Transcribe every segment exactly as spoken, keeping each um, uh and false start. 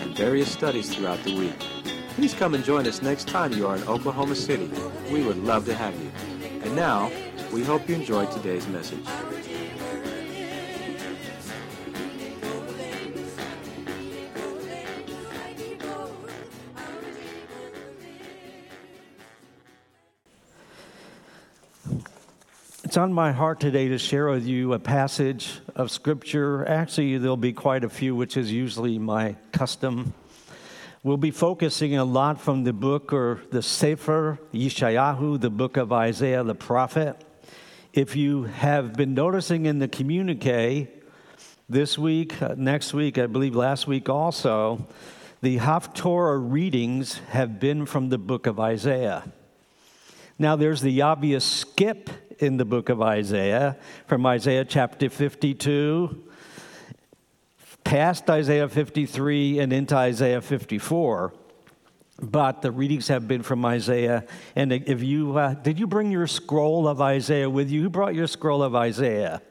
and various studies throughout the week. Please come and join us next time you are in Oklahoma City. We would love to have you. And now, we hope you enjoyed today's message. It's on my heart today to share with you a passage of Scripture. Actually, there'll be quite a few, which is usually my custom. We'll be focusing a lot from the book or the Sefer Yeshayahu, the book of Isaiah the prophet. If you have been noticing in the communique this week, next week, I believe last week also, the Haftorah readings have been from the book of Isaiah. Now, there's the obvious skip in the book of Isaiah, from Isaiah chapter fifty-two, past Isaiah fifty-three, and into Isaiah fifty-four. But the readings have been from Isaiah. And if you, uh, did you bring your scroll of Isaiah with you? Who brought your scroll of Isaiah?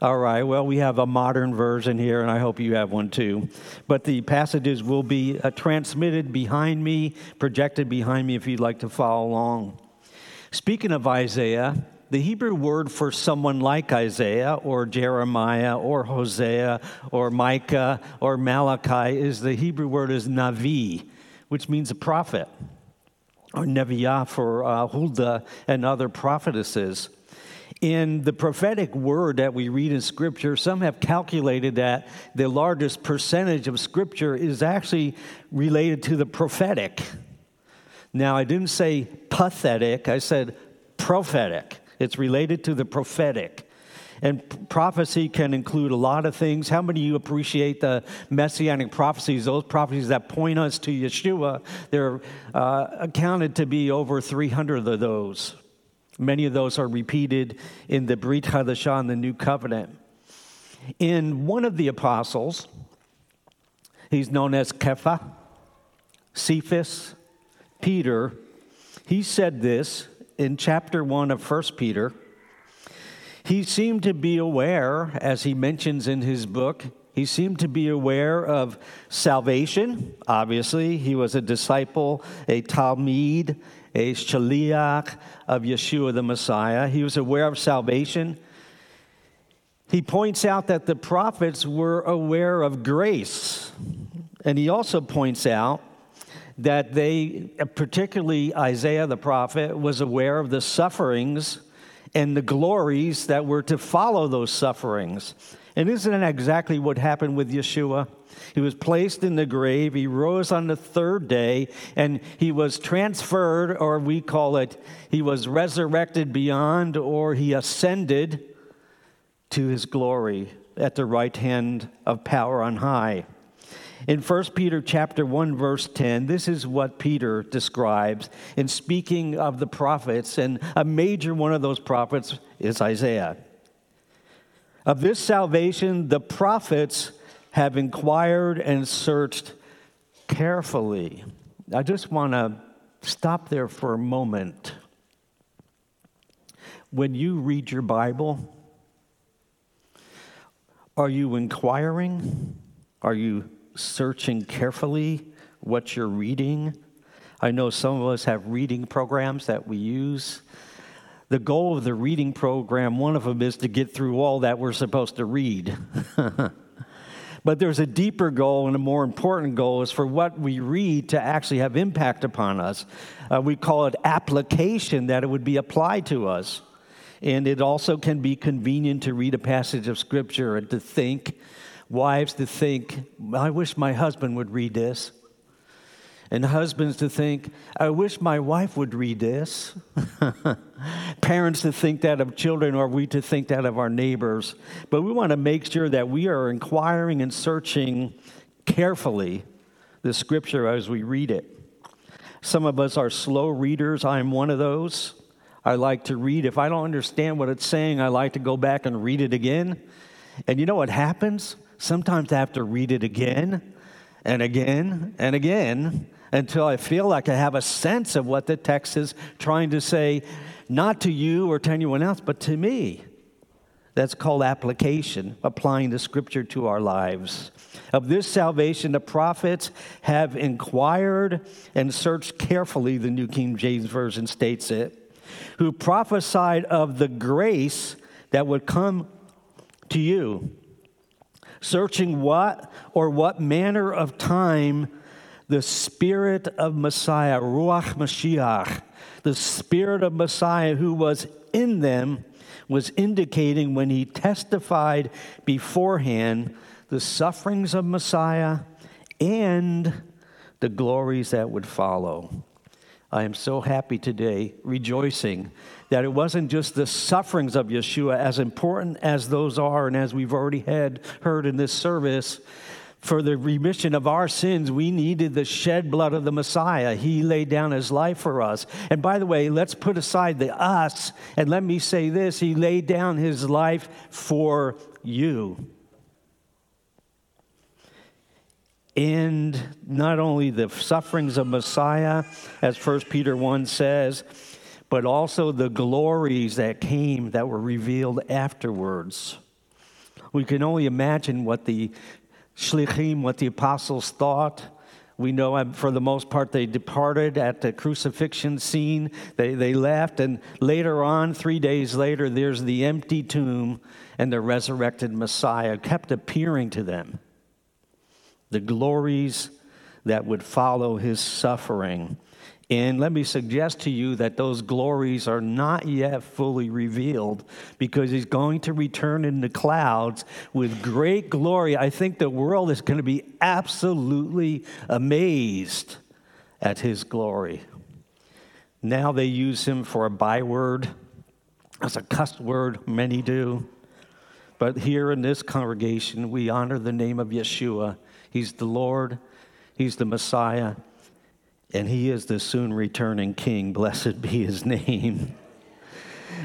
All right, well, we have a modern version here, and I hope you have one too. But the passages will be uh, transmitted behind me, projected behind me if you'd like to follow along. Speaking of Isaiah, the Hebrew word for someone like Isaiah or Jeremiah or Hosea or Micah or Malachi is the Hebrew word is navi, which means a prophet, or neviah for uh, Huldah and other prophetesses. In the prophetic word that we read in Scripture, some have calculated that the largest percentage of Scripture is actually related to the prophetic. Now, I didn't say pathetic, I said prophetic. It's related to the prophetic. And prophecy can include a lot of things. How many of you appreciate the messianic prophecies, those prophecies that point us to Yeshua? They're uh, accounted to be over three hundred of those. Many of those are repeated in the Brit Hadashah, the New Covenant. In one of the apostles, he's known as Kepha, Cephas, Peter, he said this in chapter one of First Peter. He seemed to be aware, as he mentions in his book, he seemed to be aware of salvation. Obviously, he was a disciple, a talmid, a shaliach of Yeshua the Messiah. He was aware of salvation. He points out that the prophets were aware of grace. And he also points out that they, particularly Isaiah the prophet, was aware of the sufferings and the glories that were to follow those sufferings. And isn't that exactly what happened with Yeshua? He was placed in the grave, he rose on the third day, and he was transferred, or we call it, he was resurrected beyond, or he ascended to his glory at the right hand of power on high. In First Peter chapter one, verse ten, this is what Peter describes in speaking of the prophets, and a major one of those prophets is Isaiah. Of this salvation, the prophets have inquired and searched carefully. I just want to stop there for a moment. When you read your Bible, are you inquiring? Are you searching carefully what you're reading? I know some of us have reading programs that we use. The goal of the reading program, one of them is to get through all that we're supposed to read. But there's a deeper goal, and a more important goal is for what we read to actually have impact upon us. Uh, we call it application, that it would be applied to us. And it also can be convenient to read a passage of Scripture and to think. Wives to think, I wish my husband would read this. And husbands to think, I wish my wife would read this. Parents to think that of children, or we to think that of our neighbors. But we want to make sure that we are inquiring and searching carefully the scripture as we read it. Some of us are slow readers. I'm one of those. I like to read. If I don't understand what it's saying, I like to go back and read it again. And you know what happens? Sometimes I have to read it again and again and again until I feel like I have a sense of what the text is trying to say, not to you or to anyone else, but to me. That's called application, applying the scripture to our lives. Of this salvation, the prophets have inquired and searched carefully, the New King James Version states it, who prophesied of the grace that would come to you, searching what or what manner of time the Spirit of Messiah, Ruach Mashiach, the Spirit of Messiah who was in them, was indicating when he testified beforehand the sufferings of Messiah and the glories that would follow. I am so happy today, rejoicing that it wasn't just the sufferings of Yeshua, as important as those are, and as we've already had heard in this service, for the remission of our sins, we needed the shed blood of the Messiah. He laid down his life for us. And by the way, let's put aside the us, and let me say this. He laid down his life for you. And not only the sufferings of Messiah, as First Peter one says, but also the glories that came that were revealed afterwards. We can only imagine what the shlichim, what the apostles thought. We know for the most part they departed at the crucifixion scene. They they left, and later on, three days later, there's the empty tomb, and the resurrected Messiah kept appearing to them. The glories that would follow his suffering. And let me suggest to you that those glories are not yet fully revealed, because he's going to return in the clouds with great glory. I think the world is going to be absolutely amazed at his glory. Now they use him for a byword, as a cuss word, many do. But here in this congregation, we honor the name of Yeshua. He's the Lord. He's the Messiah. And he is the soon returning king. Blessed be his name.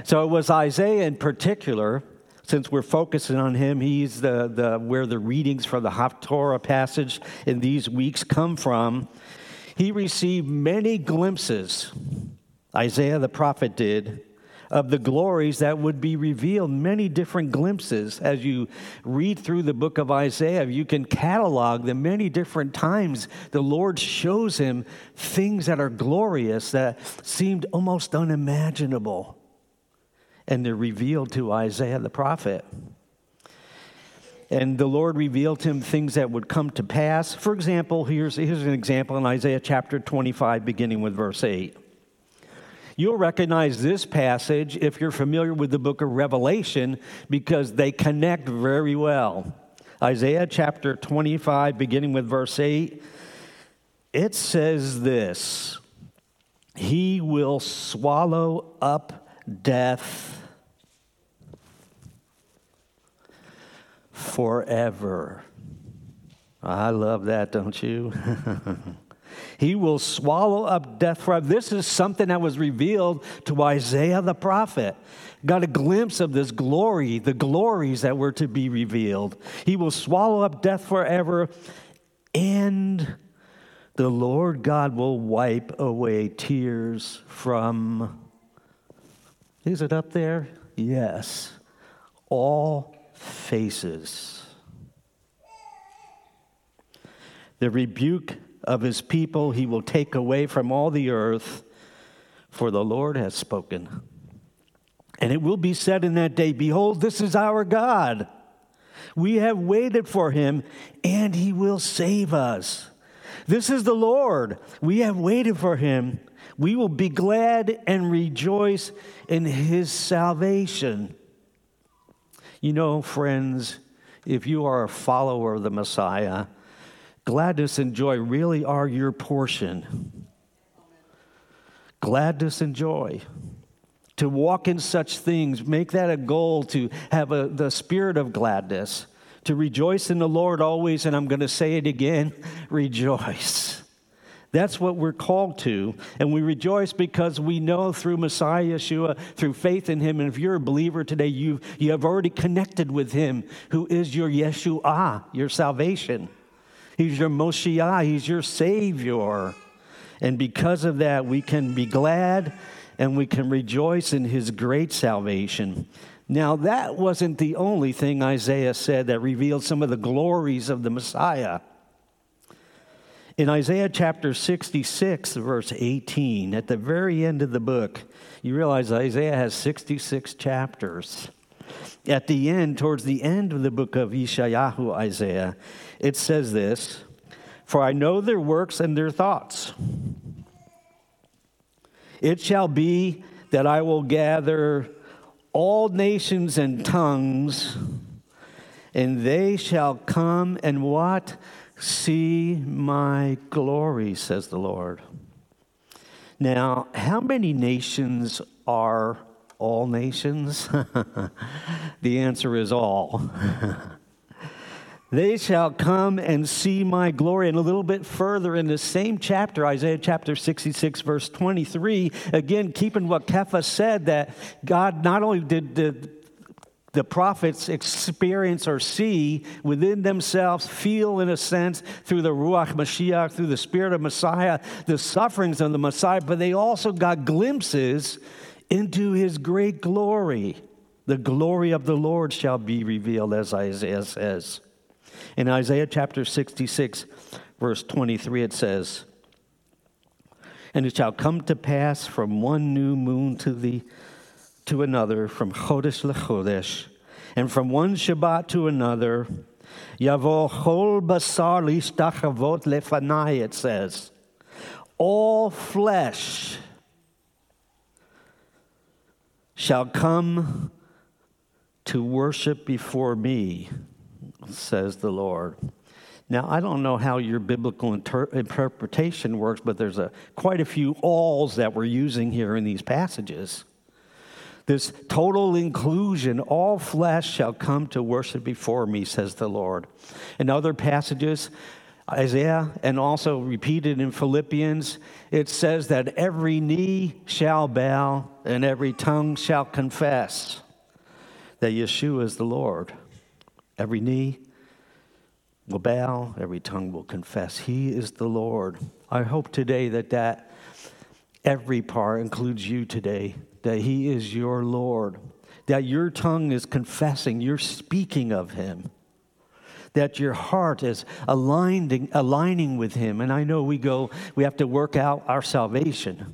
So it was Isaiah in particular, since we're focusing on him, he's the, the where the readings for the Haftorah passage in these weeks come from. He received many glimpses, Isaiah the prophet did, of the glories that would be revealed, many different glimpses. As you read through the book of Isaiah, you can catalog the many different times the Lord shows him things that are glorious, that seemed almost unimaginable. And they're revealed to Isaiah the prophet. And the Lord revealed to him things that would come to pass. For example, here's, here's an example in Isaiah chapter twenty-five, beginning with verse eight. You'll recognize this passage if you're familiar with the book of Revelation, because they connect very well. Isaiah chapter twenty-five, beginning with verse eight, it says this: He will swallow up death forever. I love that, don't you? He will swallow up death forever. This is something that was revealed to Isaiah the prophet. Got a glimpse of this glory, the glories that were to be revealed. He will swallow up death forever, and the Lord God will wipe away tears from, is it up there? Yes. All faces. The rebuke of his people he will take away from all the earth, for the Lord has spoken. And it will be said in that day, behold, this is our God. We have waited for him, and he will save us. This is the Lord. We have waited for him. We will be glad and rejoice in his salvation. You know, friends, if you are a follower of the Messiah, gladness and joy really are your portion. Gladness and joy. To walk in such things, make that a goal, to have a, the spirit of gladness. to rejoice in the Lord always, and I'm going to say it again, rejoice. That's what we're called to, and we rejoice because we know through Messiah Yeshua, through faith in him, and if you're a believer today, you you have already connected with him who is your Yeshua, your salvation. He's your Moshiach, he's your Savior, and because of that, we can be glad and we can rejoice in his great salvation. Now, that wasn't the only thing Isaiah said that revealed some of the glories of the Messiah. In Isaiah chapter sixty-six, verse eighteen, at the very end of the book, you realize Isaiah has sixty-six chapters. At the end, towards the end of the book of Yeshayahu, Isaiah, it says this, "For I know their works and their thoughts. It shall be that I will gather all nations and tongues, and they shall come and what? See my glory, says the Lord." Now, how many nations are all nations? The answer is all. They shall come and see my glory. And a little bit further in the same chapter, Isaiah chapter sixty-six, verse twenty-three, again, keeping what Kepha said, that God not only did the The prophets experience or see within themselves, feel in a sense through the Ruach Mashiach, through the Spirit of Messiah, the sufferings of the Messiah, but they also got glimpses into his great glory. The glory of the Lord shall be revealed, as Isaiah says. In Isaiah chapter sixty-six, verse twenty-three, it says, "And it shall come to pass from one new moon to the to another, from Chodesh leChodesh, and from one Shabbat to another, Yavo chol basar lishtachavot lefanai," it says, "all flesh shall come to worship before me," says the Lord. Now, I don't know how your biblical inter- interpretation works, but there's a quite a few alls that we're using here in these passages. This total inclusion, all flesh shall come to worship before me, says the Lord. In other passages, Isaiah, and also repeated in Philippians, it says that every knee shall bow and every tongue shall confess that Yeshua is the Lord. Every knee will bow, every tongue will confess. He is the Lord. I hope today that that every part includes you today, that he is your Lord, that your tongue is confessing, you're speaking of him, that your heart is aligning, aligning with him. And I know we go, we have to work out our salvation,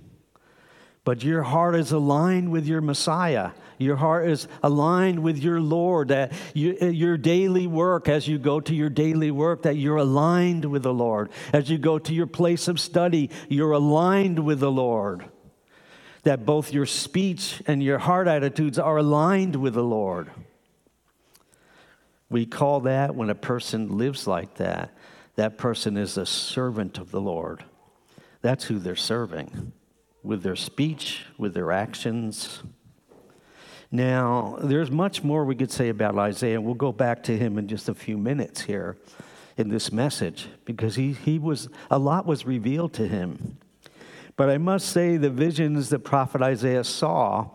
but your heart is aligned with your Messiah. Your heart is aligned with your Lord, that you, your daily work, as you go to your daily work, that you're aligned with the Lord. As you go to your place of study, you're aligned with the Lord. That both your speech and your heart attitudes are aligned with the Lord. We call that, when a person lives like that, that person is a servant of the Lord. That's who they're serving, with their speech, with their actions. Now, there's much more we could say about Isaiah. We'll go back to him in just a few minutes here in this message, because he, he was a lot was revealed to him. But I must say the visions the prophet Isaiah saw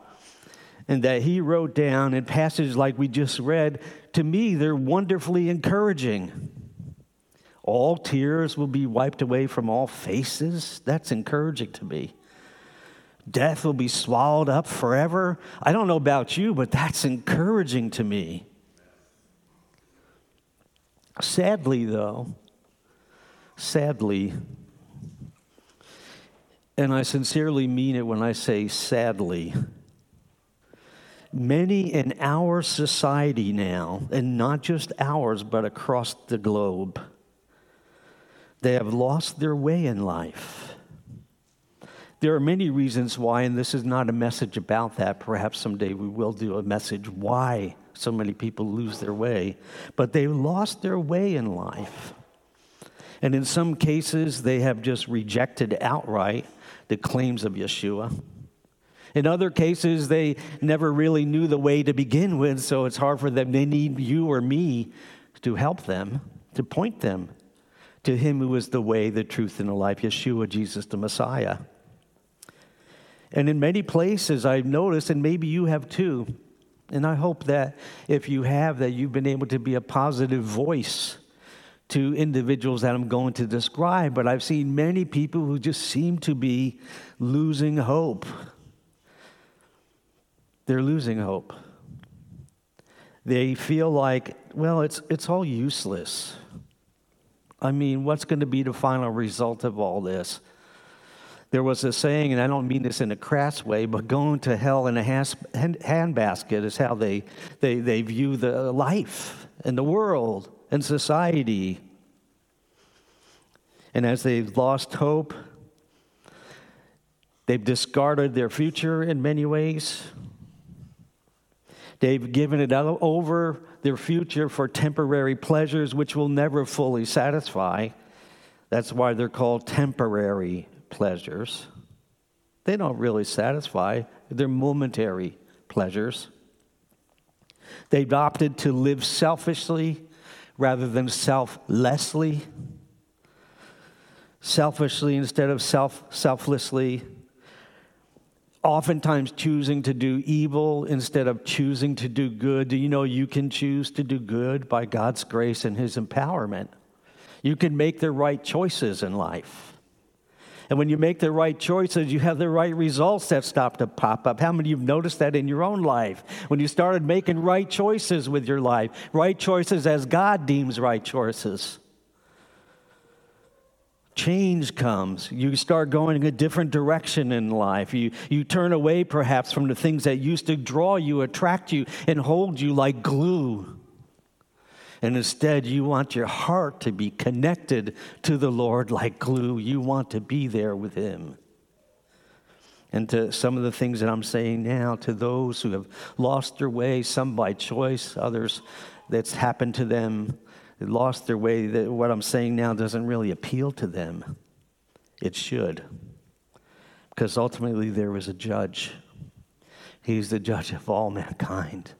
and that he wrote down in passages like we just read, to me, they're wonderfully encouraging. All tears will be wiped away from all faces. That's encouraging to me. Death will be swallowed up forever. I don't know about you, but that's encouraging to me. Sadly, though, sadly, and I sincerely mean it when I say sadly, many in our society now, and not just ours, but across the globe, they have lost their way in life. There are many reasons why, and this is not a message about that. Perhaps someday we will do a message why so many people lose their way. But they lost their way in life. And in some cases, they have just rejected outright the claims of Yeshua. In other cases, they never really knew the way to begin with, so it's hard for them. They need you or me to help them, to point them to him who is the way, the truth, and the life, Yeshua, Jesus, the Messiah. And in many places I've noticed, and maybe you have too, and I hope that if you have, that you've been able to be a positive voice to individuals that I'm going to describe, but I've seen many people who just seem to be losing hope. They're losing hope. They feel like, well, it's it's all useless. I mean, what's going to be the final result of all this? There was a saying, and I don't mean this in a crass way, but going to hell in a has, hand, handbasket is how they, they, they view the life and the world and society. And as they've lost hope, they've discarded their future in many ways. They've given it over their future for temporary pleasures, which will never fully satisfy. That's why they're called temporary pleasures. They don't really satisfy. They're momentary pleasures. They've opted to live selfishly rather than selflessly. Selfishly instead of self selflessly. Oftentimes choosing to do evil instead of choosing to do good. Do you know you can choose to do good by God's grace and his empowerment? You can make the right choices in life. And when you make the right choices, you have the right results that stop to pop up. How many of you have noticed that in your own life? When you started making right choices with your life, right choices as God deems right choices. Change comes. You start going in a different direction in life. You you turn away perhaps from the things that used to draw you, attract you, and hold you like glue. And instead, you want your heart to be connected to the Lord like glue. You want to be there with him. And to some of the things that I'm saying now, to those who have lost their way, some by choice, others that's happened to them, they lost their way, that what I'm saying now doesn't really appeal to them. It should. Because ultimately, there is a judge. He's the judge of all mankind.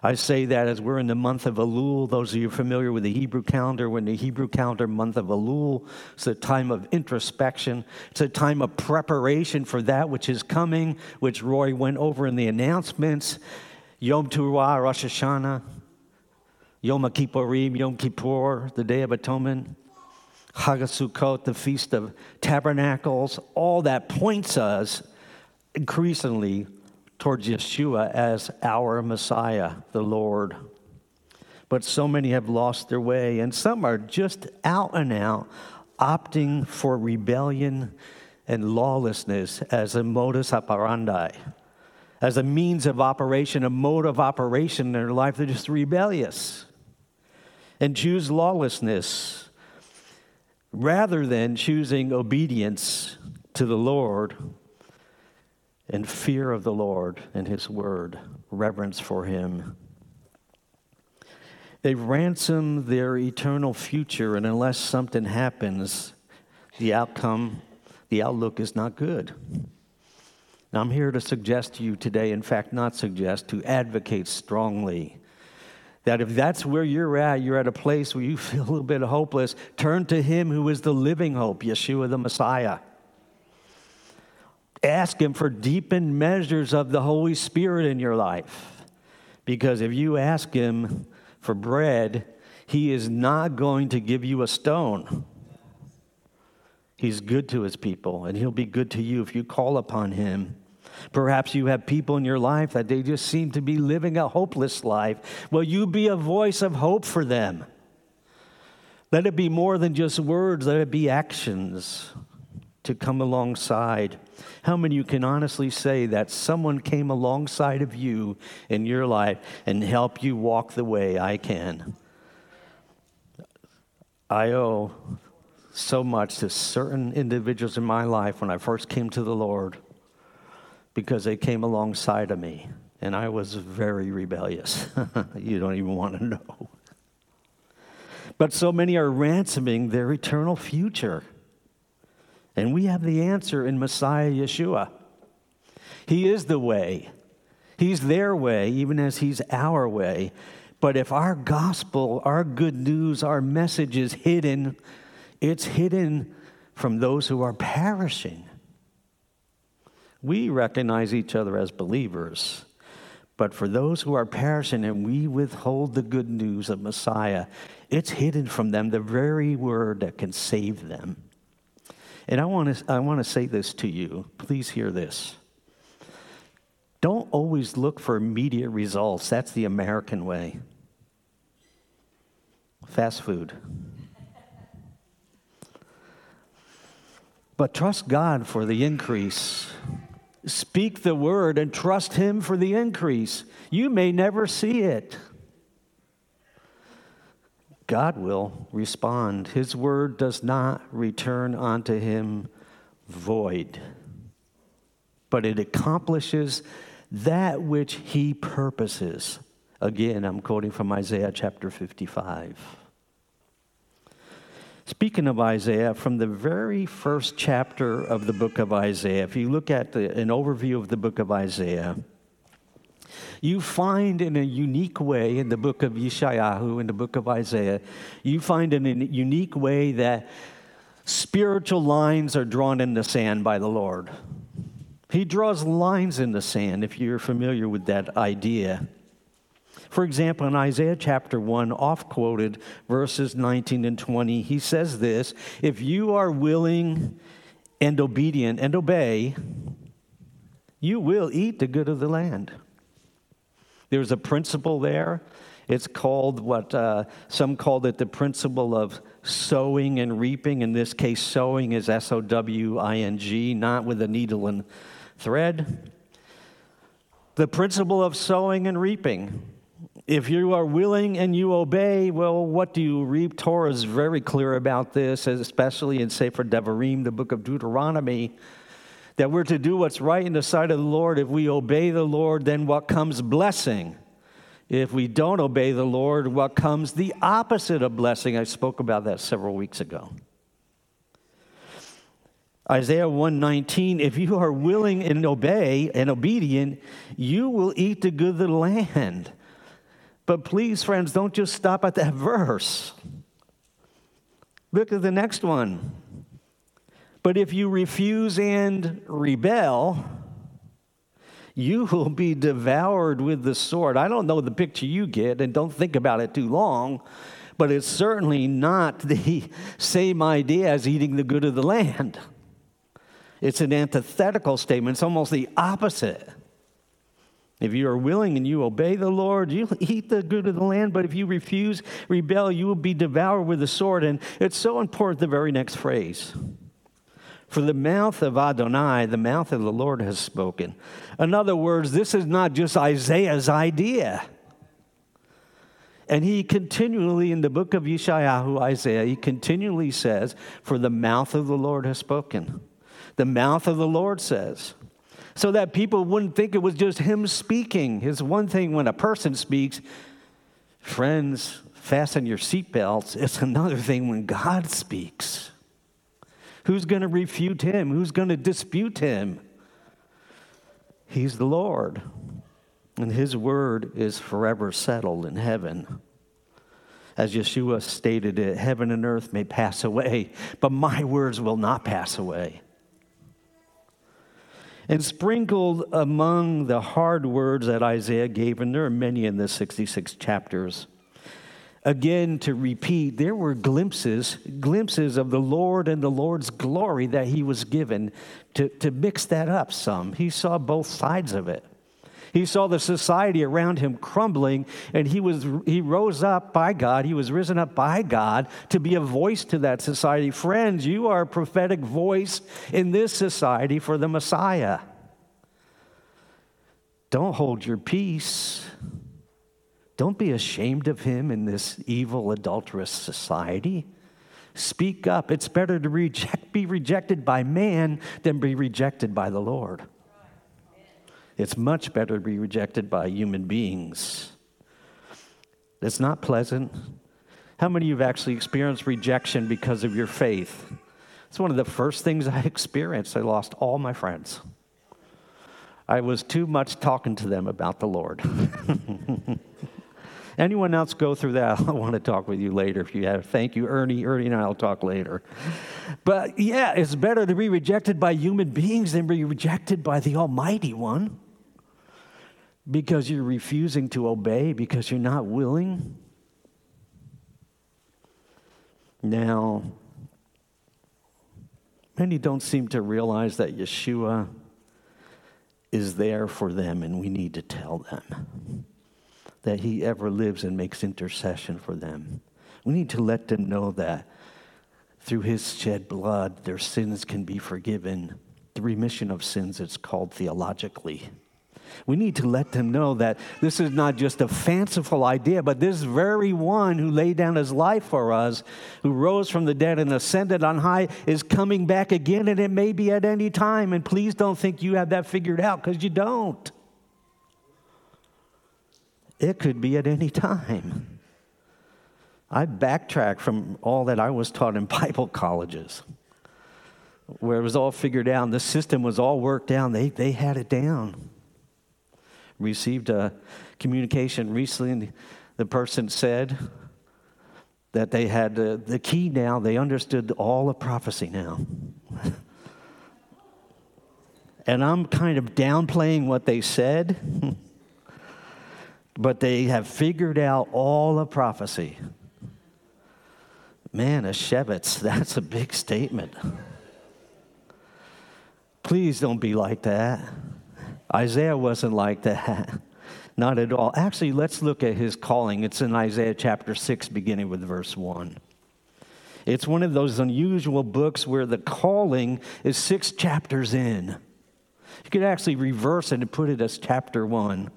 I say that as we're in the month of Elul. Those of you familiar with the Hebrew calendar, when the Hebrew calendar month of Elul, it's a time of introspection. It's a time of preparation for that which is coming, which Roy went over in the announcements. Yom Teruah, Rosh Hashanah, Yom HaKippurim, Yom Kippur, the Day of Atonement, Chag Sukkot, the Feast of Tabernacles. All that points us increasingly towards Yeshua as our Messiah, the Lord. But so many have lost their way, and some are just out and out opting for rebellion and lawlessness as a modus operandi, as a means of operation, a mode of operation in their life. They're just rebellious and choose lawlessness rather than choosing obedience to the Lord and fear of the Lord and his word, reverence for him. They ransom their eternal future, and unless something happens, the outcome, the outlook is not good. Now, I'm here to suggest to you today, in fact, not suggest, to advocate strongly that if that's where you're at, you're at a place where you feel a little bit hopeless, turn to him who is the living hope, Yeshua the Messiah. Ask him for deepened measures of the Holy Spirit in your life. Because if you ask him for bread, he is not going to give you a stone. He's good to his people, and he'll be good to you if you call upon him. Perhaps you have people in your life that they just seem to be living a hopeless life. Will you be a voice of hope for them? Let it be more than just words. Let it be actions to come alongside. How many of you can honestly say that someone came alongside of you in your life and helped you walk the way I can? I owe so much to certain individuals in my life when I first came to the Lord, because they came alongside of me, and I was very rebellious. You don't even want to know. But so many are ransoming their eternal future. And we have the answer in Messiah Yeshua. He is the way. He's their way, even as he's our way. But if our gospel, our good news, our message is hidden, it's hidden from those who are perishing. We recognize each other as believers, but for those who are perishing and we withhold the good news of Messiah, it's hidden from them, the very word that can save them. And I want to I want to say this to you. Please hear this. Don't always look for immediate results. That's the American way. Fast food. But trust God for the increase. Speak the word and trust Him for the increase. You may never see it. God will respond. His word does not return unto Him void, but it accomplishes that which He purposes. Again, I'm quoting from Isaiah chapter fifty-five. Speaking of Isaiah, from the very first chapter of the book of Isaiah, if you look at the, an overview of the book of Isaiah, you find in a unique way in the book of Yeshayahu, in the book of Isaiah, you find in a unique way that spiritual lines are drawn in the sand by the Lord. He draws lines in the sand, if you're familiar with that idea. For example, in Isaiah chapter one, oft-quoted verses nineteen and twenty, he says this, if you are willing and obedient and obey, you will eat the good of the land. There's a principle there. It's called what uh, some called it the principle of sowing and reaping. In this case, sowing is S O W I N G, not with a needle and thread. The principle of sowing and reaping. If you are willing and you obey, well, what do you reap? Torah is very clear about this, especially in Sefer Devarim, the book of Deuteronomy, that we're to do what's right in the sight of the Lord. If we obey the Lord, then what comes? Blessing. If we don't obey the Lord, what comes? The opposite of blessing. I spoke about that several weeks ago. Isaiah one nineteen, if you are willing and obey and obedient, you will eat the good of the land. But please, friends, don't just stop at that verse. Look at the next one. But if you refuse and rebel, you will be devoured with the sword. I don't know the picture you get, and don't think about it too long, but it's certainly not the same idea as eating the good of the land. It's an antithetical statement. It's almost the opposite. If you are willing and you obey the Lord, you'll eat the good of the land. But if you refuse, rebel, you will be devoured with the sword. And it's so important, the very next phrase. For the mouth of Adonai, the mouth of the Lord has spoken. In other words, this is not just Isaiah's idea. And he continually, in the book of Yeshayahu, Isaiah, he continually says, for the mouth of the Lord has spoken. The mouth of the Lord says. So that people wouldn't think it was just him speaking. It's one thing when a person speaks. Friends, fasten your seatbelts. It's another thing when God speaks. Who's going to refute him? Who's going to dispute him? He's the Lord. And his word is forever settled in heaven. As Yeshua stated it, heaven and earth may pass away, but my words will not pass away. And sprinkled among the hard words that Isaiah gave, and there are many in the sixty-six chapters, again, to repeat, there were glimpses, glimpses of the Lord and the Lord's glory that he was given to, to mix that up some. He saw both sides of it. He saw the society around him crumbling, and he was he rose up by God. He was risen up by God to be a voice to that society. Friends, you are a prophetic voice in this society for the Messiah. Don't hold your peace. Don't be ashamed of him in this evil, adulterous society. Speak up. It's better to reject, be rejected by man than be rejected by the Lord. It's much better to be rejected by human beings. It's not pleasant. How many of you have actually experienced rejection because of your faith? It's one of the first things I experienced. I lost all my friends. I was too much talking to them about the Lord. Anyone else go through that? I want to talk with you later if you have. Thank you, Ernie. Ernie and I will talk later. But yeah, it's better to be rejected by human beings than be rejected by the Almighty One, because you're refusing to obey, because you're not willing. Now, many don't seem to realize that Yeshua is there for them, and we need to tell them that he ever lives and makes intercession for them. We need to let them know that through his shed blood, their sins can be forgiven. The remission of sins, it's called theologically. We need to let them know that this is not just a fanciful idea, but this very one who laid down his life for us, who rose from the dead and ascended on high, is coming back again, and it may be at any time. And please don't think you have that figured out, because you don't. It could be at any time. I backtrack from all that I was taught in Bible colleges, where it was all figured out, and the system was all worked out. They, they had it down. Received a communication recently, and the person said that they had the, the key now. They understood all of prophecy now. And I'm kind of downplaying what they said, but they have figured out all of prophecy. Man, a Shevitz, that's a big statement. Please don't be like that. Isaiah wasn't like that, not at all. Actually, let's look at his calling. It's in Isaiah chapter six, beginning with verse one. It's one of those unusual books where the calling is six chapters in. You could actually reverse it and put it as chapter one,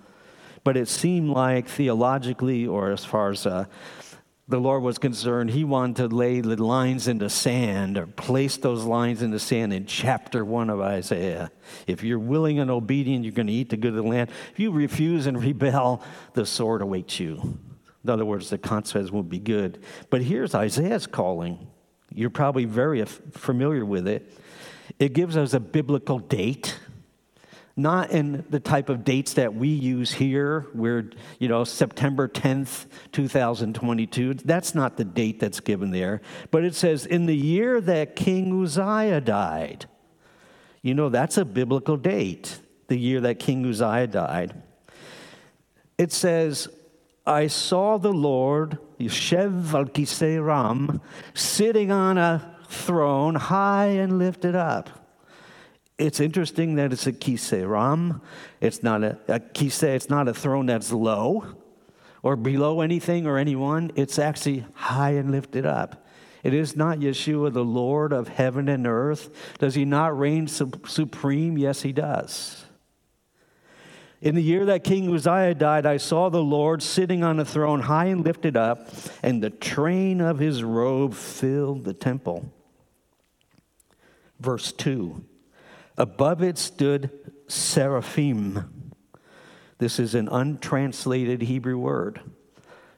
but it seemed like theologically, or as far as uh, the Lord was concerned, he wanted to lay the lines in the sand, or place those lines in the sand in chapter one of Isaiah. If you're willing and obedient, you're going to eat the good of the land. If you refuse and rebel, the sword awaits you. In other words, the consequences will be good. But here's Isaiah's calling. You're probably very familiar with it. It gives us a biblical date. Not in the type of dates that we use here, where, you know, September tenth, twenty twenty-two. That's not the date that's given there. But it says, in the year that King Uzziah died. You know, that's a biblical date, the year that King Uzziah died. It says, I saw the Lord, Yeshev al Kisei Ram, sitting on a throne high and lifted up. It's interesting that it's a Kisei Ram. It's not a, a Kisei, it's not a throne that's low or below anything or anyone. It's actually high and lifted up. It is not Yeshua, the Lord of heaven and earth. Does he not reign su- supreme? Yes, he does. In the year that King Uzziah died, I saw the Lord sitting on a throne high and lifted up, and the train of his robe filled the temple. Verse two. Above it stood seraphim. This is an untranslated Hebrew word,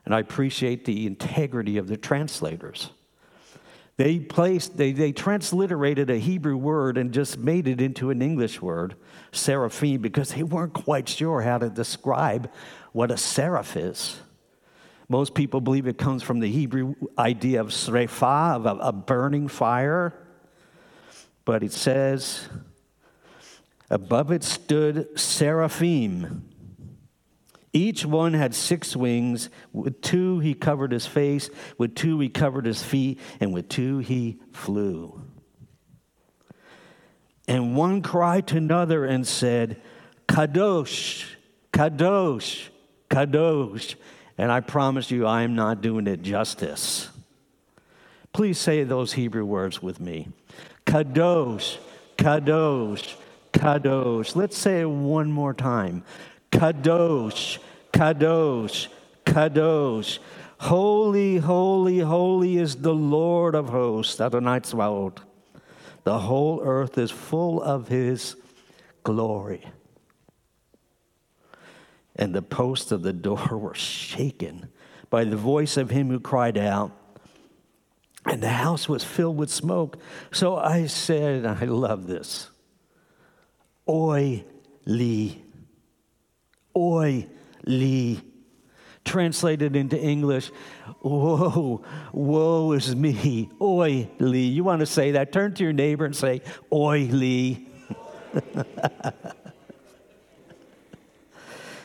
and I appreciate the integrity of the translators. They placed, they, they transliterated a Hebrew word and just made it into an English word, seraphim, because they weren't quite sure how to describe what a seraph is. Most people believe it comes from the Hebrew idea of srefa, of a, a burning fire, but it says, above it stood seraphim. Each one had six wings. With two he covered his face, with two he covered his feet, and with two he flew. And one cried to another and said, Kadosh, Kadosh, Kadosh. And I promise you, I am not doing it justice. Please say those Hebrew words with me. Kadosh, Kadosh, Kadosh. Let's say it one more time. Kadosh, Kadosh, Kadosh. Holy, holy, holy is the Lord of hosts. Adonai Tzvaot. The whole earth is full of his glory. And the posts of the door were shaken by the voice of him who cried out, and the house was filled with smoke. So I said, I love this. Oy li. Oy li. Translated into English, woe, woe is me, oy li. You want to say that? Turn to your neighbor and say, oy li.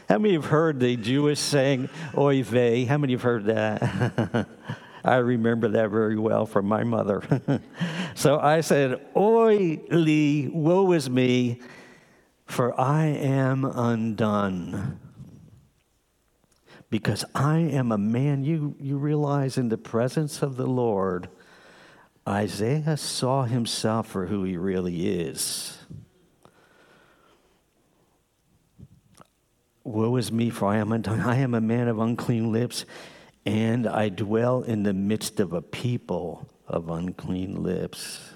How many have heard the Jewish saying, oy vey? How many have heard that? I remember that very well from my mother. So I said, oy li, woe is me, for I am undone. Because I am a man, you, you realize in the presence of the Lord, Isaiah saw himself for who he really is. Woe is me, for I am undone. I am a man of unclean lips, and I dwell in the midst of a people of unclean lips.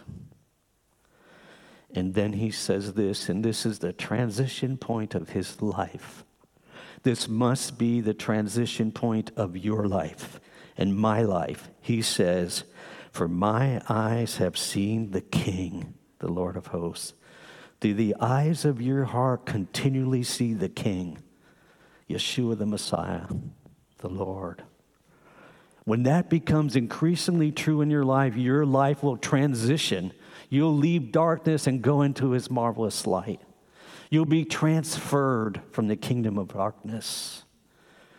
And then he says this, and this is the transition point of his life. This must be the transition point of your life and my life. He says, for my eyes have seen the King, the Lord of hosts. Do the eyes of your heart continually see the King, Yeshua the Messiah, the Lord? When that becomes increasingly true in your life, your life will transition. You'll leave darkness and go into his marvelous light. You'll be transferred from the kingdom of darkness,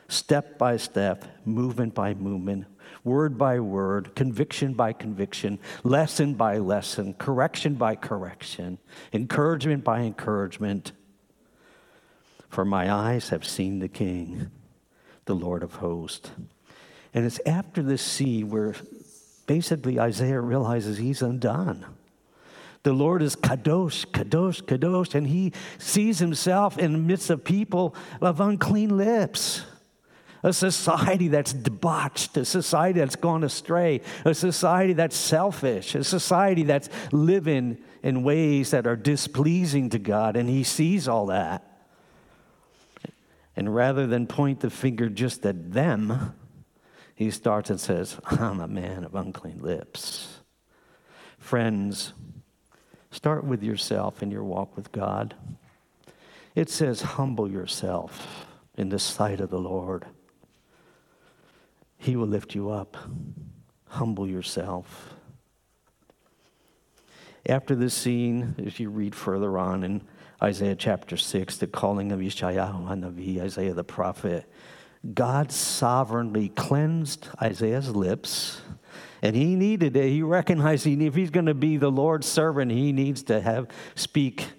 step by step, movement by movement, word by word, conviction by conviction, lesson by lesson, correction by correction, encouragement by encouragement. For my eyes have seen the King, the Lord of hosts. And it's after this sea where basically Isaiah realizes he's undone. The Lord is Kadosh, Kadosh, Kadosh, and he sees himself in the midst of people of unclean lips, a society that's debauched, a society that's gone astray, a society that's selfish, a society that's living in ways that are displeasing to God, and he sees all that. And rather than point the finger just at them, he starts and says, I'm a man of unclean lips. Friends, start with yourself in your walk with God. It says, humble yourself in the sight of the Lord. He will lift you up. Humble yourself. After this scene, if you read further on in Isaiah chapter six, the calling of Yeshayahu HaNavi, Isaiah the prophet, God sovereignly cleansed Isaiah's lips. And he needed it. He recognized he, if he's going to be the Lord's servant, he needs to have speak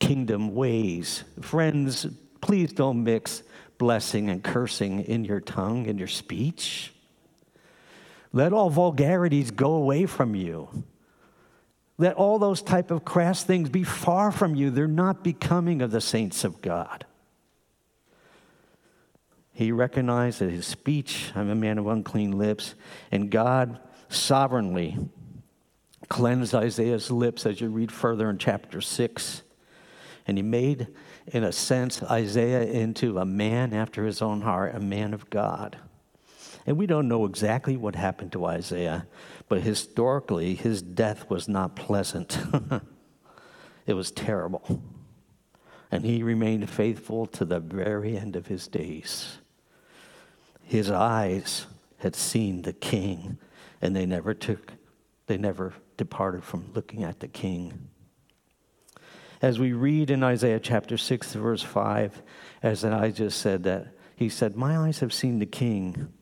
kingdom ways. Friends, please don't mix blessing and cursing in your tongue, in your speech. Let all vulgarities go away from you. Let all those type of crass things be far from you. They're not becoming of the saints of God. He recognized that his speech, I'm a man of unclean lips, and God sovereignly cleansed Isaiah's lips, as you read further in chapter six. And he made, in a sense, Isaiah into a man after his own heart, a man of God. And we don't know exactly what happened to Isaiah, but historically, his death was not pleasant. It was terrible. And he remained faithful to the very end of his days. His eyes had seen the King, and they never took, they never departed from looking at the King. As we read in Isaiah chapter six, verse five, as I just said that, he said, my eyes have seen the King.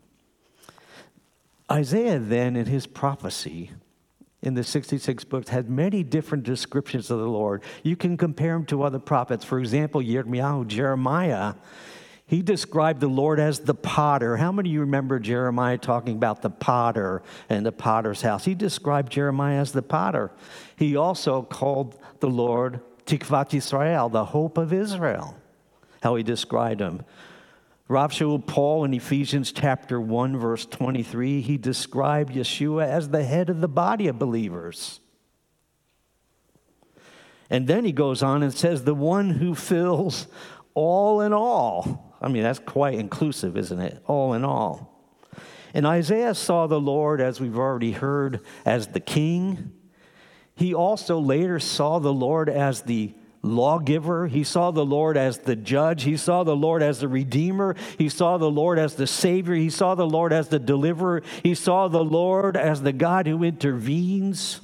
Isaiah then, in his prophecy, in the sixty-six books, had many different descriptions of the Lord. You can compare him to other prophets. For example, Jeremiah, Jeremiah, he described the Lord as the potter. How many of you remember Jeremiah talking about the potter and the potter's house? He described Jeremiah as the potter. He also called the Lord Tikvat Yisrael, the hope of Israel, how he described him. Rav Shaul, Paul, in Ephesians chapter one, verse twenty-three, he described Yeshua as the head of the body of believers. And then he goes on and says, the one who fills all in all. I mean, that's quite inclusive, isn't it? All in all. And Isaiah saw the Lord, as we've already heard, as the King. He also later saw the Lord as the lawgiver. He saw the Lord as the judge. He saw the Lord as the redeemer. He saw the Lord as the savior. He saw the Lord as the deliverer. He saw the Lord as the God who intervenes.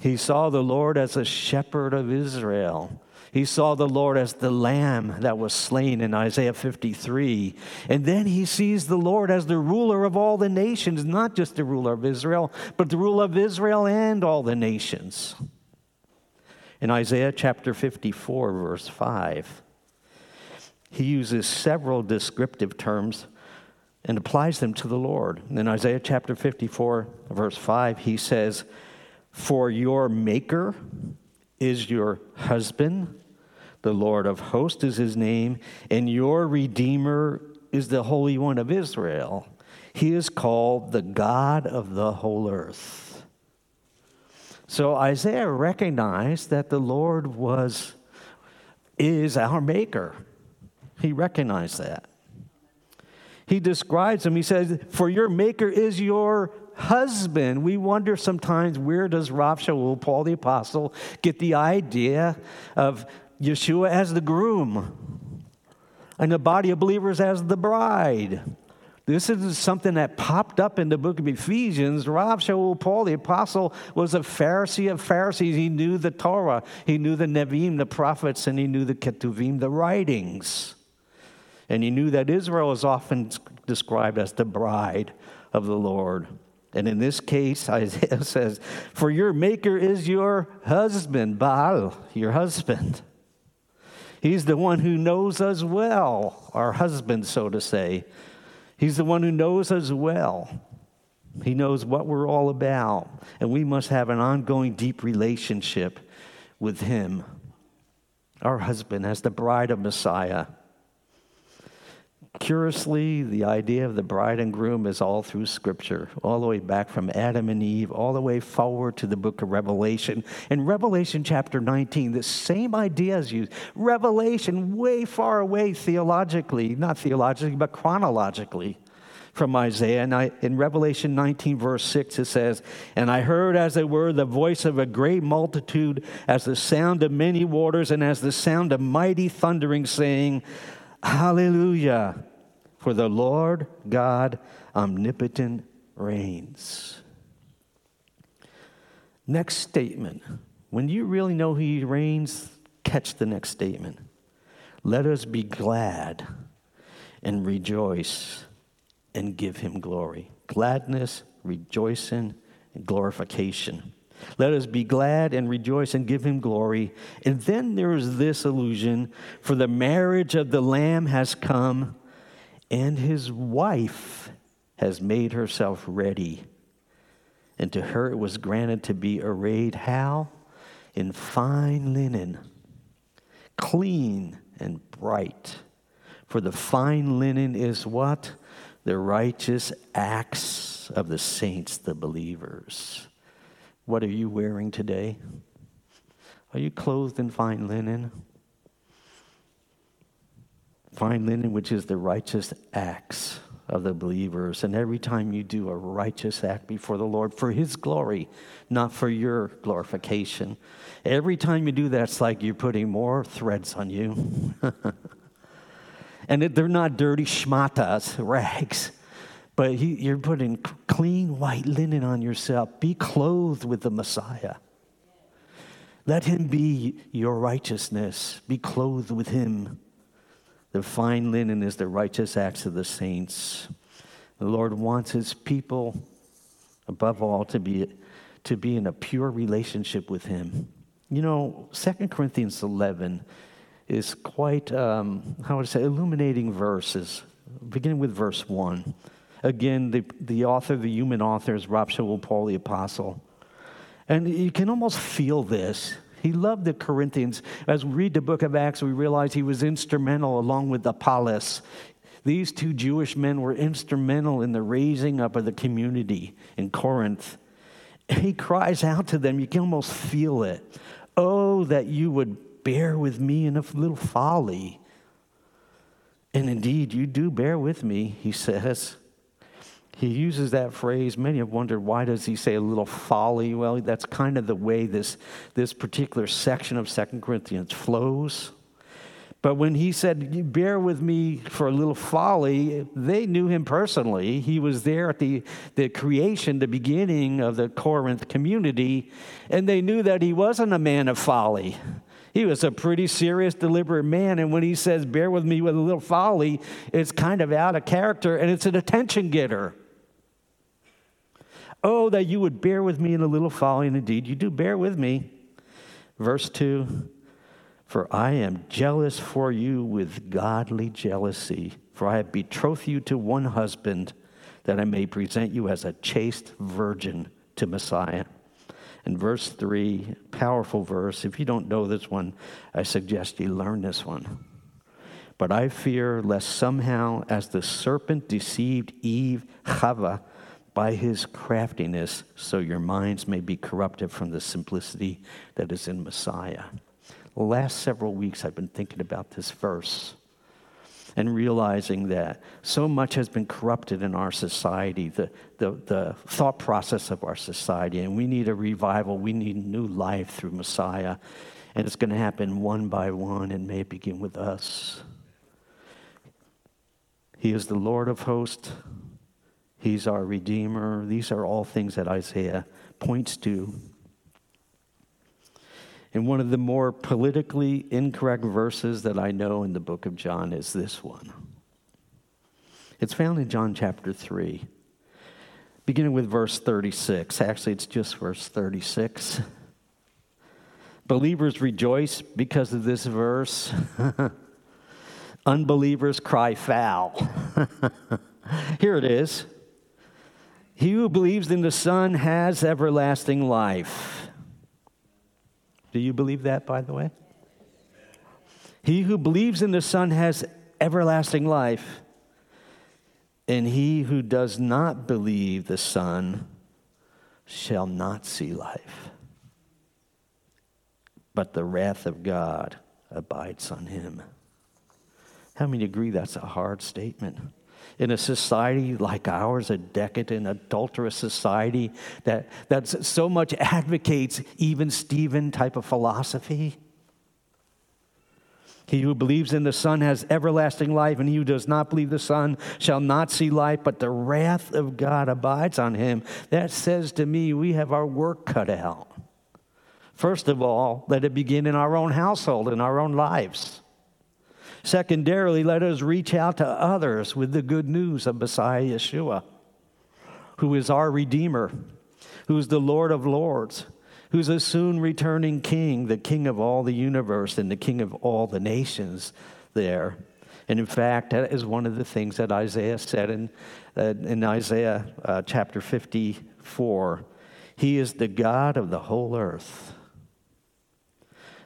He saw the Lord as a shepherd of Israel. He saw the Lord as the lamb that was slain in Isaiah fifty-three. And then he sees the Lord as the ruler of all the nations, not just the ruler of Israel, but the ruler of Israel and all the nations. In Isaiah chapter fifty-four, verse five, he uses several descriptive terms and applies them to the Lord. In Isaiah chapter fifty-four, verse five, he says, "For your maker is your husband, the Lord of hosts is his name, and your Redeemer is the Holy One of Israel. He is called the God of the whole earth." So Isaiah recognized that the Lord was, is our maker. He recognized that. He describes him, he says, "For your maker is your husband." We wonder sometimes, where does Rav Shaul, Paul the Apostle, get the idea of Yeshua as the groom and the body of believers as the bride? This is something that popped up in the book of Ephesians. Rav Shaul, Paul the Apostle, was a Pharisee of Pharisees. He knew the Torah, he knew the Nevi'im, the prophets, and he knew the Ketuvim, the writings. And he knew that Israel is often described as the bride of the Lord. And in this case, Isaiah says, "For your maker is your husband," Baal, your husband. He's the one who knows us well, our husband, so to say. He's the one who knows us well. He knows what we're all about, and we must have an ongoing, deep relationship with him, our husband, as the bride of Messiah. Curiously, the idea of the bride and groom is all through Scripture, all the way back from Adam and Eve, all the way forward to the book of Revelation. In Revelation chapter nineteen, the same idea is used. Revelation, way far away theologically, not theologically, but chronologically from Isaiah. And I, in Revelation nineteen, verse six, it says, "And I heard, as it were, the voice of a great multitude, as the sound of many waters, and as the sound of mighty thundering, saying, Hallelujah, for the Lord God omnipotent reigns." Next statement. When you really know he reigns, catch the next statement. "Let us be glad and rejoice and give him glory." Gladness, rejoicing, and glorification. Let us be glad and rejoice and give him glory. And then there is this allusion, "For the marriage of the Lamb has come, and his wife has made herself ready. And to her it was granted to be arrayed," how? "In fine linen, clean and bright. For the fine linen is" what? "The righteous acts of the saints," the believers. What are you wearing today? Are you clothed in fine linen? Fine linen, which is the righteous acts of the believers. And every time you do a righteous act before the Lord, for his glory, not for your glorification. Every time you do that, it's like you're putting more threads on you. And they're not dirty shmatas, rags. But he, you're putting clean white linen on yourself. Be clothed with the Messiah. Let him be your righteousness. Be clothed with him. The fine linen is the righteous acts of the saints. The Lord wants his people, above all, to be, to be in a pure relationship with him. You know, Second Corinthians eleven is quite, um, how would I say, illuminating verses, beginning with verse one. Again, the, the author, the human author, is Rav Shaul, Paul the Apostle. And you can almost feel this. He loved the Corinthians. As we read the book of Acts, we realize he was instrumental, along with Apollos. These two Jewish men were instrumental in the raising up of the community in Corinth. He cries out to them. You can almost feel it. "Oh, that you would bear with me in a little folly." And indeed, you do bear with me, he says. he uses that phrase. Many have wondered, why does he say a little folly? Well, that's kind of the way this, this particular section of Second Corinthians flows. But when he said, bear with me for a little folly, they knew him personally. He was there at the, the creation, the beginning of the Corinth community, and they knew that he wasn't a man of folly. He was a pretty serious, deliberate man, and when he says, bear with me with a little folly, it's kind of out of character, and it's an attention getter. Oh, that you would bear with me in a little folly, and indeed you do bear with me. Verse two. For I am jealous for you with godly jealousy, for I have betrothed you to one husband, that I may present you as a chaste virgin to Messiah. And verse three, powerful verse. If you don't know this one, I suggest you learn this one. But I fear lest somehow, as the serpent deceived Eve, Chava, by his craftiness, so your minds may be corrupted from the simplicity that is in Messiah. Last several weeks, I've been thinking about this verse and realizing that so much has been corrupted in our society, the, the, the thought process of our society, and we need a revival. We need new life through Messiah, and it's going to happen one by one, and may it begin with us. He is the Lord of hosts. He's our Redeemer. These are all things that Isaiah points to. And one of the more politically incorrect verses that I know in the book of John is this one. It's found in John chapter three, beginning with verse thirty-six. Actually, it's just verse thirty-six. Believers rejoice because of this verse. Unbelievers cry foul. Here it is. He who believes in the Son has everlasting life. Do you believe that, by the way? He who believes in the Son has everlasting life, and he who does not believe the Son shall not see life, but the wrath of God abides on him. How many agree that's a hard statement? In a society like ours, a decadent, adulterous society that that's so much advocates even Stephen type of philosophy. He who believes in the Son has everlasting life, and he who does not believe the Son shall not see life, but the wrath of God abides on him. That says to me, we have our work cut out. First of all, let it begin in our own household, in our own lives. Secondarily, let us reach out to others with the good news of Messiah Yeshua, who is our Redeemer, who is the Lord of Lords, who's a soon returning King, the King of all the universe and the King of all the nations there. And in fact, that is one of the things that Isaiah said in, uh, in Isaiah uh, chapter fifty-four. He is the God of the whole earth.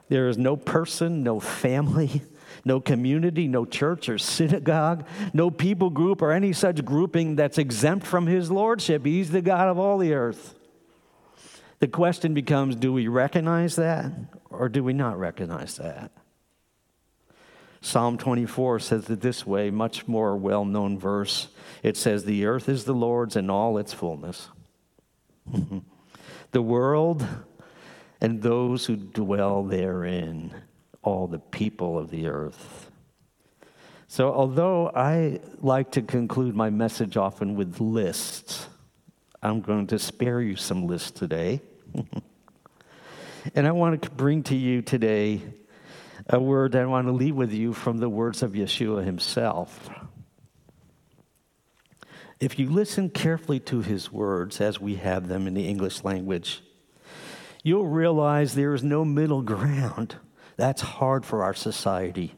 There is no person, no family, no community, no church or synagogue, no people group or any such grouping that's exempt from his lordship. He's the God of all the earth. The question becomes, do we recognize that or do we not recognize that? Psalm twenty-four says it this way, much more well-known verse. It says, the earth is the Lord's and all its fullness. The world and those who dwell therein. All the people of the earth. So although I like to conclude my message often with lists, I'm going to spare you some lists today. And I want to bring to you today a word that I want to leave with you from the words of Yeshua himself. If you listen carefully to his words as we have them in the English language, you'll realize there is no middle ground. That's hard for our society.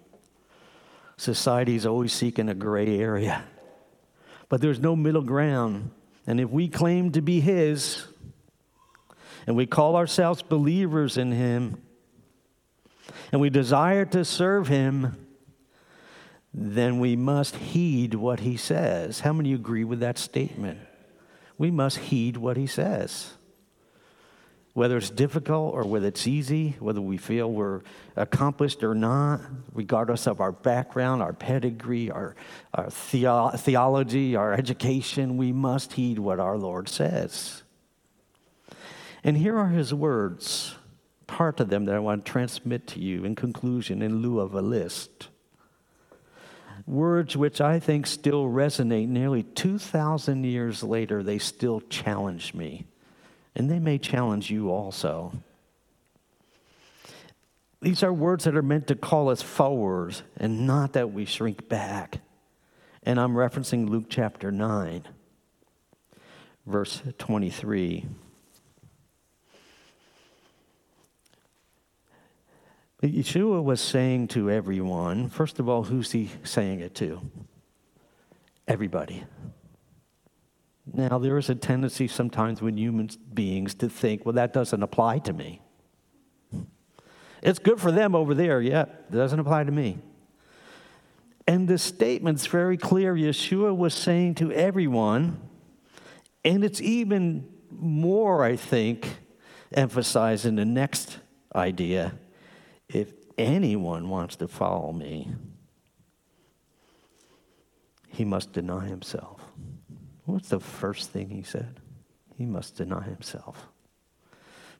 Society is always seeking a gray area. But there's no middle ground. And if we claim to be his, and we call ourselves believers in him, and we desire to serve him, then we must heed what he says. How many agree with that statement? We must heed what he says. whether it's difficult or whether it's easy, whether we feel we're accomplished or not, regardless of our background, our pedigree, our, our theo- theology, our education, we must heed what our Lord says. And here are his words, part of them that I want to transmit to you in conclusion in lieu of a list. Words which I think still resonate nearly two thousand years later, they still challenge me. And they may challenge you also. These are words that are meant to call us forwards and not that we shrink back. And I'm referencing Luke chapter nine, verse twenty-three. Yeshua was saying to everyone, first of all, who's he saying it to? Everybody. Now, there is a tendency sometimes when human beings to think, well, that doesn't apply to me. It's good for them over there, yeah, it doesn't apply to me. And the statement's very clear. Yeshua was saying to everyone, and it's even more, I think, emphasized in the next idea, if anyone wants to follow me, he must deny himself. What's the first thing he said? He must deny himself.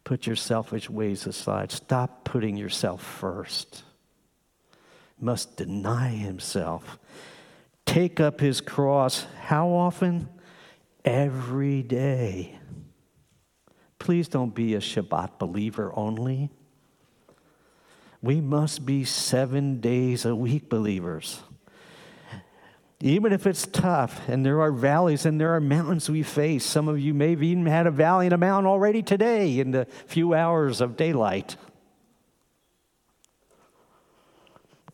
Put your selfish ways aside. Stop putting yourself first. Must deny himself. Take up his cross. How often? Every day. Please don't be a Shabbat believer only. We must be seven days a week believers. Even if it's tough, and there are valleys and there are mountains we face. Some of you may have even had a valley and a mountain already today in the few hours of daylight.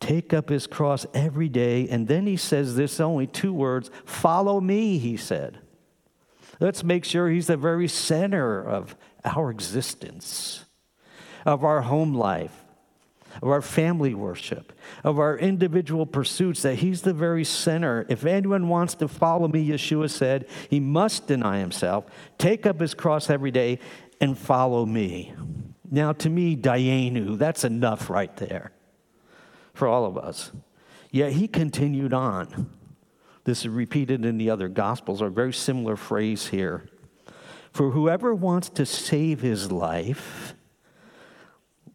Take up his cross every day. And then he says this, only two words, follow me, he said. Let's make sure he's the very center of our existence, of our home life, of our family worship, of our individual pursuits, that he's the very center. If anyone wants to follow me, Yeshua said, he must deny himself, take up his cross every day, and follow me. Now, to me, Dayenu, that's enough right there for all of us. Yet he continued on. This is repeated in the other Gospels, or a very similar phrase here. For whoever wants to save his life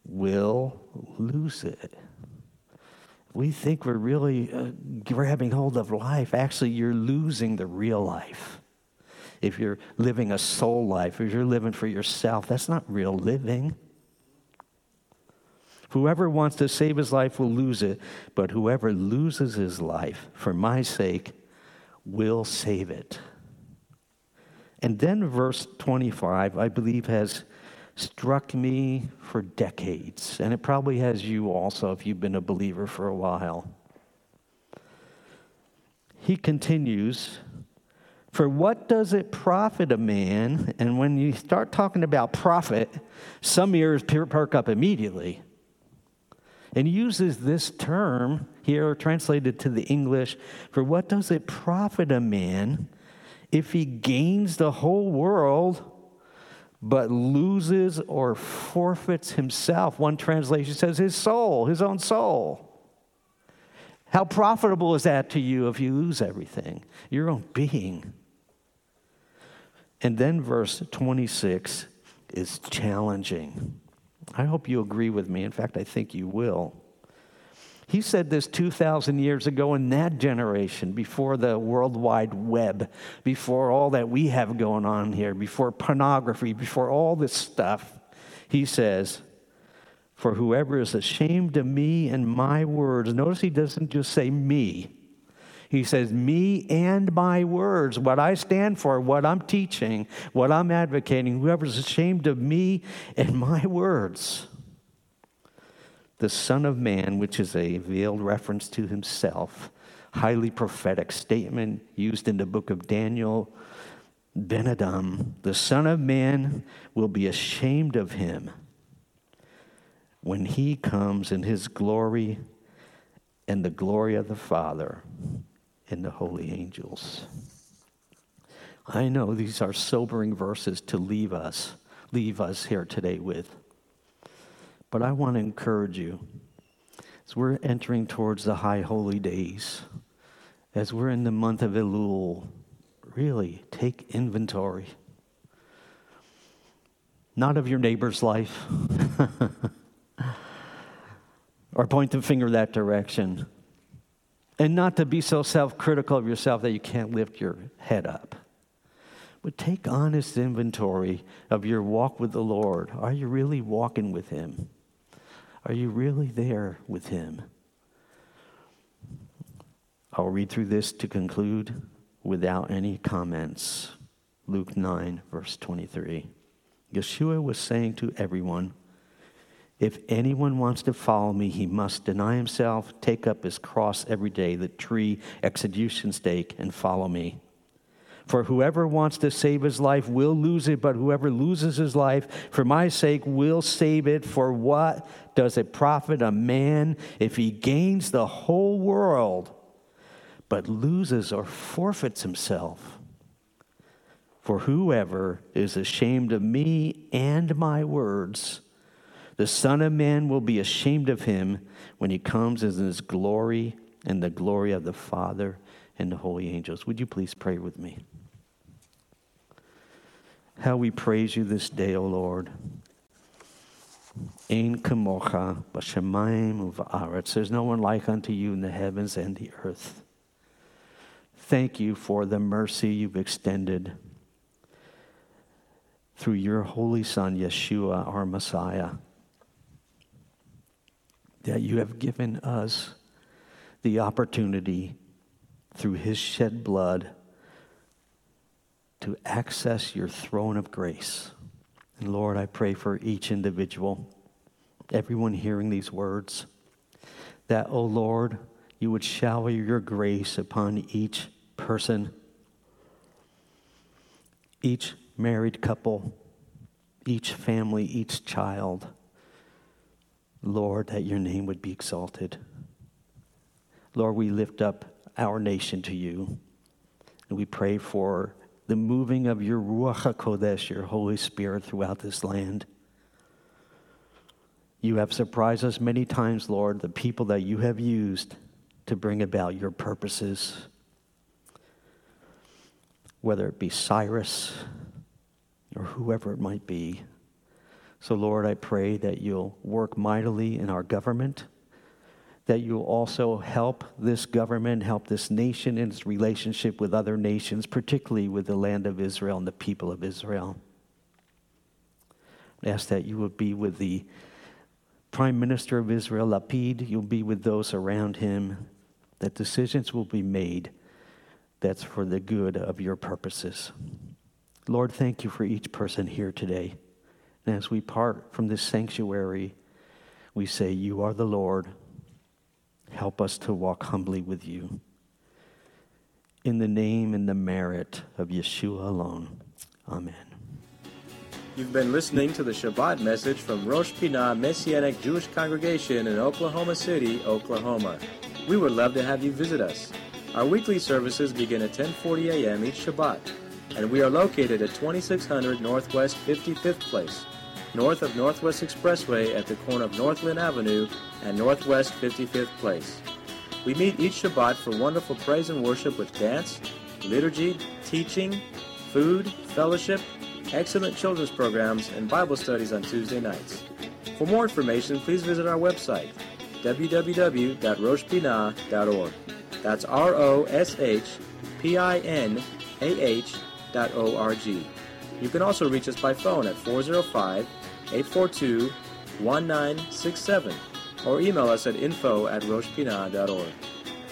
will lose it. We think we're really uh, grabbing hold of life. Actually, you're losing the real life. If you're living a soul life, if you're living for yourself, that's not real living. Whoever wants to save his life will lose it, but whoever loses his life for my sake will save it. And then verse twenty-five, I believe, has struck me for decades, and it probably has you also if you've been a believer for a while. He continues, for what does it profit a man? And when you start talking about profit, some ears perk up immediately. And he uses this term here, translated to the English, for what does it profit a man if he gains the whole world but loses or forfeits himself? One translation says his soul, his own soul. How profitable is that to you if you lose everything, your own being? And then verse twenty-six is challenging. I hope you agree with me. In fact, I think you will. He said this two thousand years ago in that generation, before the World Wide Web, before all that we have going on here, before pornography, before all this stuff. He says, for whoever is ashamed of me and my words. Notice he doesn't just say me. He says me and my words, what I stand for, what I'm teaching, what I'm advocating. Whoever's ashamed of me and my words, the Son of Man, which is a veiled reference to himself, highly prophetic statement used in the book of Daniel, Ben Adam, the Son of Man will be ashamed of him when he comes in his glory and the glory of the Father and the holy angels. I know these are sobering verses to leave us, leave us here today with. But I want to encourage you, as we're entering towards the high holy days, as we're in the month of Elul, really take inventory. Not of your neighbor's life, or point the finger that direction. And not to be so self-critical of yourself that you can't lift your head up. But take honest inventory of your walk with the Lord. Are you really walking with Him? Are you really there with Him? I'll read through this to conclude without any comments. Luke nine, verse twenty-three. Yeshua was saying to everyone, if anyone wants to follow me, he must deny himself, take up his cross every day, the tree execution stake, and follow me. For whoever wants to save his life will lose it, but whoever loses his life for my sake will save it. For what does it profit a man if he gains the whole world, but loses or forfeits himself? For whoever is ashamed of me and my words, the Son of Man will be ashamed of him when he comes in his glory and the glory of the Father and the holy angels. Would you please pray with me? How we praise you this day, O Lord. Ein kamocha b'shamayim u'va'aretz. There's no one like unto you in the heavens and the earth. Thank you for the mercy you've extended through your holy Son, Yeshua, our Messiah, that you have given us the opportunity through his shed blood to access your throne of grace. And Lord, I pray for each individual, everyone hearing these words, that, O Lord, you would shower your grace upon each person, each married couple, each family, each child. Lord, that your name would be exalted. Lord, we lift up our nation to you, and we pray for the moving of your Ruach HaKodesh, your Holy Spirit, throughout this land. You have surprised us many times, Lord, the people that you have used to bring about your purposes, whether it be Cyrus or whoever it might be. So, Lord, I pray that you'll work mightily in our government, that you'll also help this government, help this nation in its relationship with other nations, particularly with the land of Israel and the people of Israel. I ask that you will be with the Prime Minister of Israel, Lapid. You'll be with those around him, that decisions will be made that's for the good of your purposes. Lord, thank you for each person here today. And as we part from this sanctuary, we say, you are the Lord. Help us to walk humbly with you. In the name and the merit of Yeshua alone. Amen. You've been listening to the Shabbat message from Rosh Pinah Messianic Jewish Congregation in Oklahoma City, Oklahoma. We would love to have you visit us. Our weekly services begin at ten forty a.m. each Shabbat, and we are located at twenty-six hundred Northwest fifty-fifth Place, north of Northwest Expressway at the corner of Northland Avenue and Northwest fifty-fifth Place. We meet each Shabbat for wonderful praise and worship with dance, liturgy, teaching, food, fellowship, excellent children's programs, and Bible studies on Tuesday nights. For more information, please visit our website, w w w dot rosh pinah dot org. That's R O S H P I N A H dot O R G. You can also reach us by phone at four oh five, eight four two, one nine six seven or email us at info at rosh pinah dot org.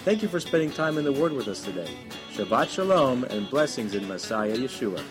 Thank you for spending time in the Word with us today. Shabbat Shalom and blessings in Messiah Yeshua.